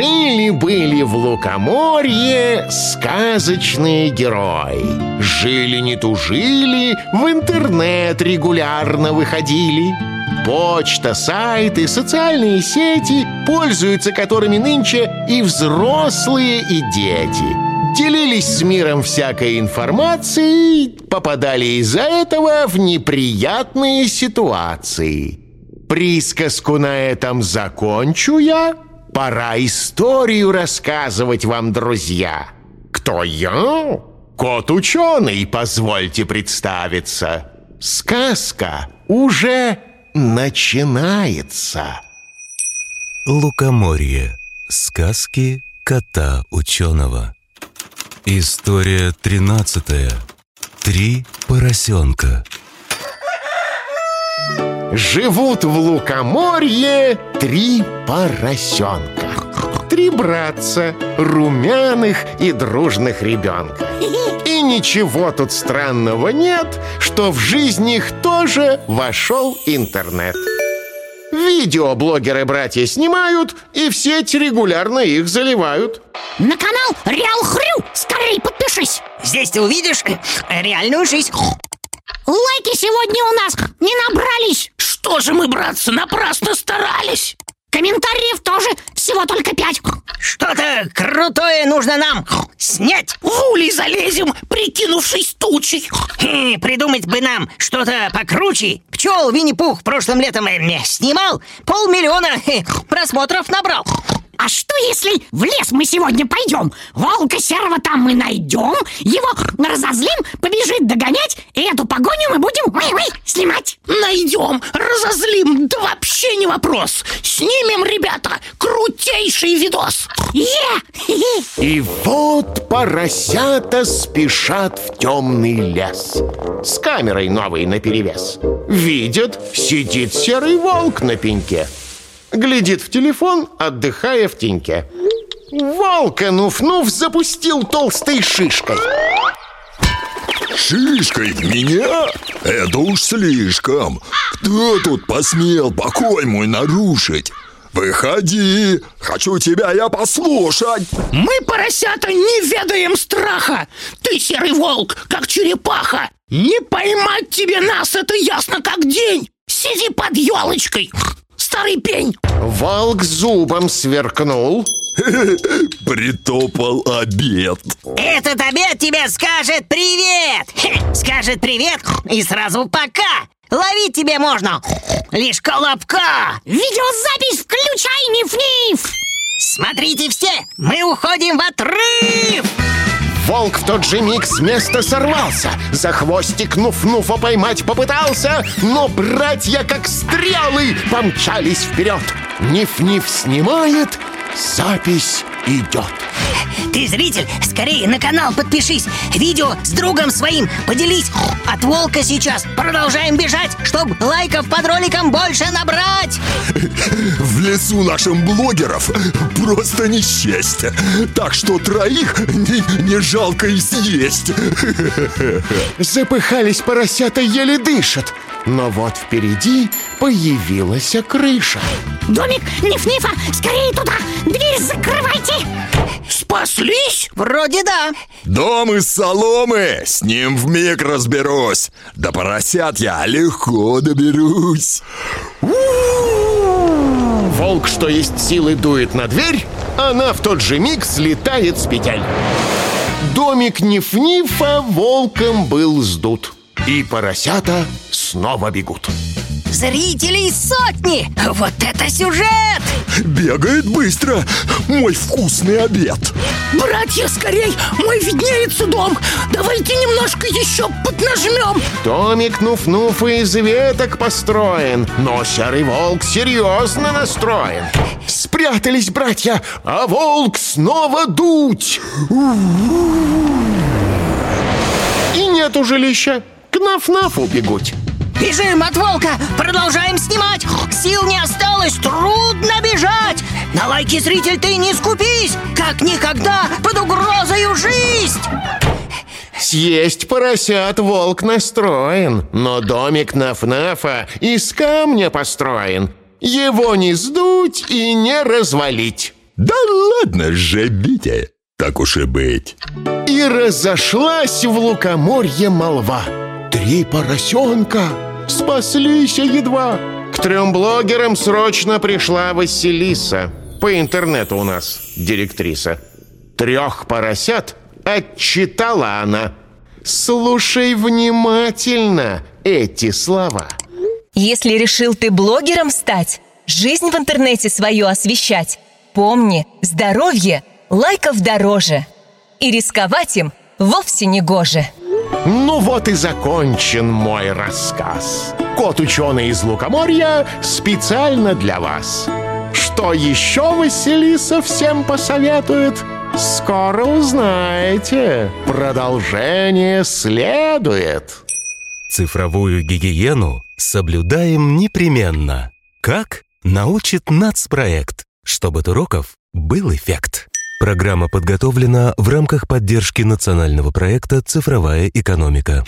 Жили-были в Лукоморье сказочные герои. Жили не тужили, в интернет регулярно выходили. Почта, сайты, социальные сети, пользуются которыми нынче и взрослые, и дети. Делились с миром всякой информацией, попадали из-за этого в неприятные ситуации. Присказку на этом закончу я. Пора историю рассказывать вам, друзья. Кто я? Кот-учёный, позвольте представиться. Сказка уже начинается. Лукоморье. Сказки кота-учёного. История 13. Три поросёнка. Живут в Лукоморье три поросенка. Три братца, румяных и дружных ребенка. И ничего тут странного нет, что в жизнь их тоже вошел интернет. Видеоблогеры братья снимают, и в сеть регулярно их заливают. На канал Реал Хрю скорей подпишись. Здесь ты увидишь реальную жизнь. Лайки сегодня у нас не набрались. Что же мы, братцы, напрасно старались. Комментариев тоже всего только 5. Что-то крутое нужно нам снять. В улей залезем, прикинувшись тучей. Придумать бы нам что-то покруче. Пчел Винни-Пух прошлым летом снимал, 500 000 просмотров набрал. А что, если в лес мы сегодня пойдем? Волка серого там мы найдем, его разозлим, побежит догонять, и эту погоню мы будем снимать. Найдем, разозлим, да вообще не вопрос. Снимем, ребята, крутейший видос. И вот поросята спешат в темный лес. С камерой новой наперевес. Видят, сидит серый волк на пеньке. Глядит в телефон, отдыхая в теньке. Волка нуф-нуф запустил толстой шишкой. Шишкой в меня? Это уж слишком. Кто тут посмел покой мой нарушить? Выходи, хочу тебя я послушать. Мы, поросята, не ведаем страха. Ты, серый волк, как черепаха. Не поймать тебе нас, это ясно как день. Сиди под елочкой. Старый пень. Волк зубом сверкнул. Притопал обед. Этот обед тебе скажет привет. Скажет привет и сразу пока. Ловить тебе можно лишь колобка. Видеозапись включай, ниф-ниф. Смотрите все, мы уходим в отрыв. Волк в тот же миг с места сорвался. За хвостик нуф-нуфа поймать попытался, но братья, как стрелы, помчались вперед. Ниф-ниф снимает, запись идет. Ты, зритель, скорее на канал подпишись. Видео с другом своим поделись. От волка сейчас продолжаем бежать, чтоб лайков под роликом больше набрать. В лесу нашим блогеров просто несчастье. Так что троих не жалко и съесть. Запыхались поросята, еле дышат. Но вот впереди появилась крыша. Домик Ниф-Нифа, скорее туда! Дверь закрывайте! Спаслись? Вроде да. Дом из соломы, с ним вмиг разберусь. До поросят я легко доберусь. Волк, что есть силы, дует на дверь. Она в тот же миг слетает с петель. Домик Ниф-Нифа волком был сдут. И поросята снова бегут. Зрителей сотни! Вот это сюжет! Бегает быстро! Мой вкусный обед! Братья, скорей! Мой виднеется дом! Давайте немножко еще поднажмем! Домик Нуф-Нуф из веток построен, но серый волк серьезно настроен. Спрятались братья, а волк снова дуть! И нету жилища! К Наф-Нафу бегут. Бежим от волка, продолжаем снимать. Сил не осталось, трудно бежать. На лайки, зритель, ты не скупись. Как никогда под угрозою жизнь. Съесть поросят волк настроен, но домик Наф-Нафа из камня построен. Его не сдуть и не развалить. Да ладно же, Витя, так уж и быть. И разошлась в Лукоморье молва. Три поросенка спаслися едва. К трем блогерам срочно пришла Василиса. По интернету у нас директриса. Трех поросят отчитала она. Слушай внимательно эти слова. Если решил ты блогером стать, жизнь в интернете свою освещать, помни, здоровье лайков дороже. И рисковать им вовсе не гоже. Ну вот и закончен мой рассказ. Кот-учёный из Лукоморья специально для вас. Что еще Василиса всем посоветует, скоро узнаете. Продолжение следует. Цифровую гигиену соблюдаем непременно. Как? Научит нацпроект, чтобы от уроков был эффект. Программа подготовлена в рамках поддержки национального проекта «Цифровая экономика».